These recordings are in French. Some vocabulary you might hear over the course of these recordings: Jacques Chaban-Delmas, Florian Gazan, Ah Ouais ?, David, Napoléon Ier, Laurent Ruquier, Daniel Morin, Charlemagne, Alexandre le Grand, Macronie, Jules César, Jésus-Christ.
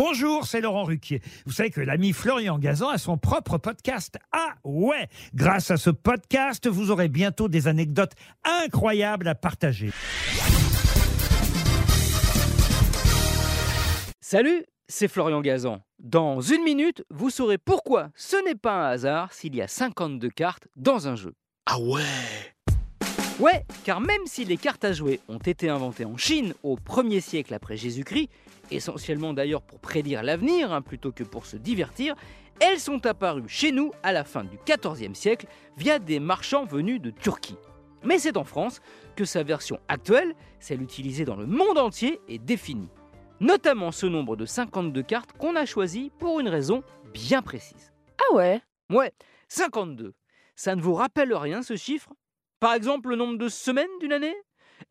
Bonjour, c'est Laurent Ruquier. Vous savez que l'ami Florian Gazan a son propre podcast. Ah ouais! Grâce à ce podcast, vous aurez bientôt des anecdotes incroyables à partager. Salut, c'est Florian Gazan. Dans une minute, vous saurez pourquoi ce n'est pas un hasard s'il y a 52 cartes dans un jeu. Ah ouais! Ouais, car même si les cartes à jouer ont été inventées en Chine au 1er siècle après Jésus-Christ, essentiellement d'ailleurs pour prédire l'avenir plutôt que pour se divertir, elles sont apparues chez nous à la fin du XIVe siècle via des marchands venus de Turquie. Mais c'est en France que sa version actuelle, celle utilisée dans le monde entier, est définie. Notamment ce nombre de 52 cartes qu'on a choisi pour une raison bien précise. Ah ouais? Ouais, 52. Ça ne vous rappelle rien ce chiffre ? Par exemple, le nombre de semaines d'une année?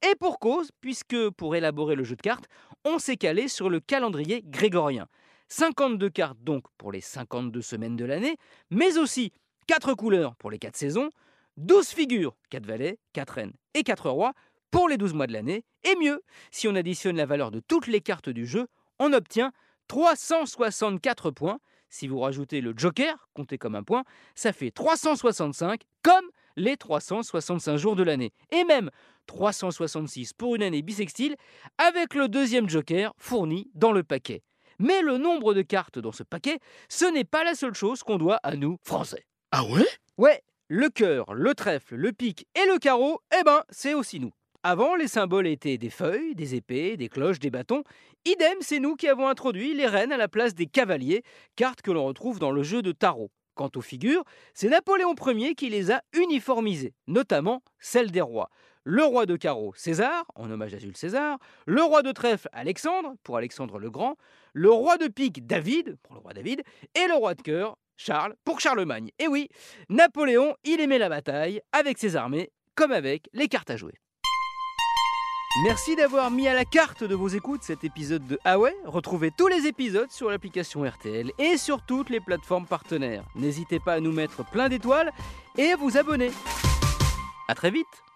Et pour cause, puisque pour élaborer le jeu de cartes, on s'est calé sur le calendrier grégorien. 52 cartes donc pour les 52 semaines de l'année, mais aussi 4 couleurs pour les 4 saisons, 12 figures, 4 valets, 4 reines et 4 rois pour les 12 mois de l'année. Et mieux, si on additionne la valeur de toutes les cartes du jeu, on obtient 364 points. Si vous rajoutez le joker, compté comme un point, ça fait 365 comme les 365 jours de l'année, et même 366 pour une année bissextile, avec le deuxième joker fourni dans le paquet. Mais le nombre de cartes dans ce paquet, ce n'est pas la seule chose qu'on doit à nous, Français. Ah ouais? Ouais, le cœur, le trèfle, le pic et le carreau, eh ben, c'est aussi nous. Avant, les symboles étaient des feuilles, des épées, des cloches, des bâtons. Idem, c'est nous qui avons introduit les reines à la place des cavaliers, cartes que l'on retrouve dans le jeu de tarot. Quant aux figures, c'est Napoléon Ier qui les a uniformisées, notamment celle des rois. Le roi de carreau, César, en hommage à Jules César. Le roi de trèfle, Alexandre, pour Alexandre le Grand. Le roi de pique, David, pour le roi David. Et le roi de cœur, Charles, pour Charlemagne. Et oui, Napoléon, il aimait la bataille, avec ses armées, comme avec les cartes à jouer. Merci d'avoir mis à la carte de vos écoutes cet épisode de Ah ouais. Retrouvez tous les épisodes sur l'application RTL et sur toutes les plateformes partenaires. N'hésitez pas à nous mettre plein d'étoiles et à vous abonner. À très vite.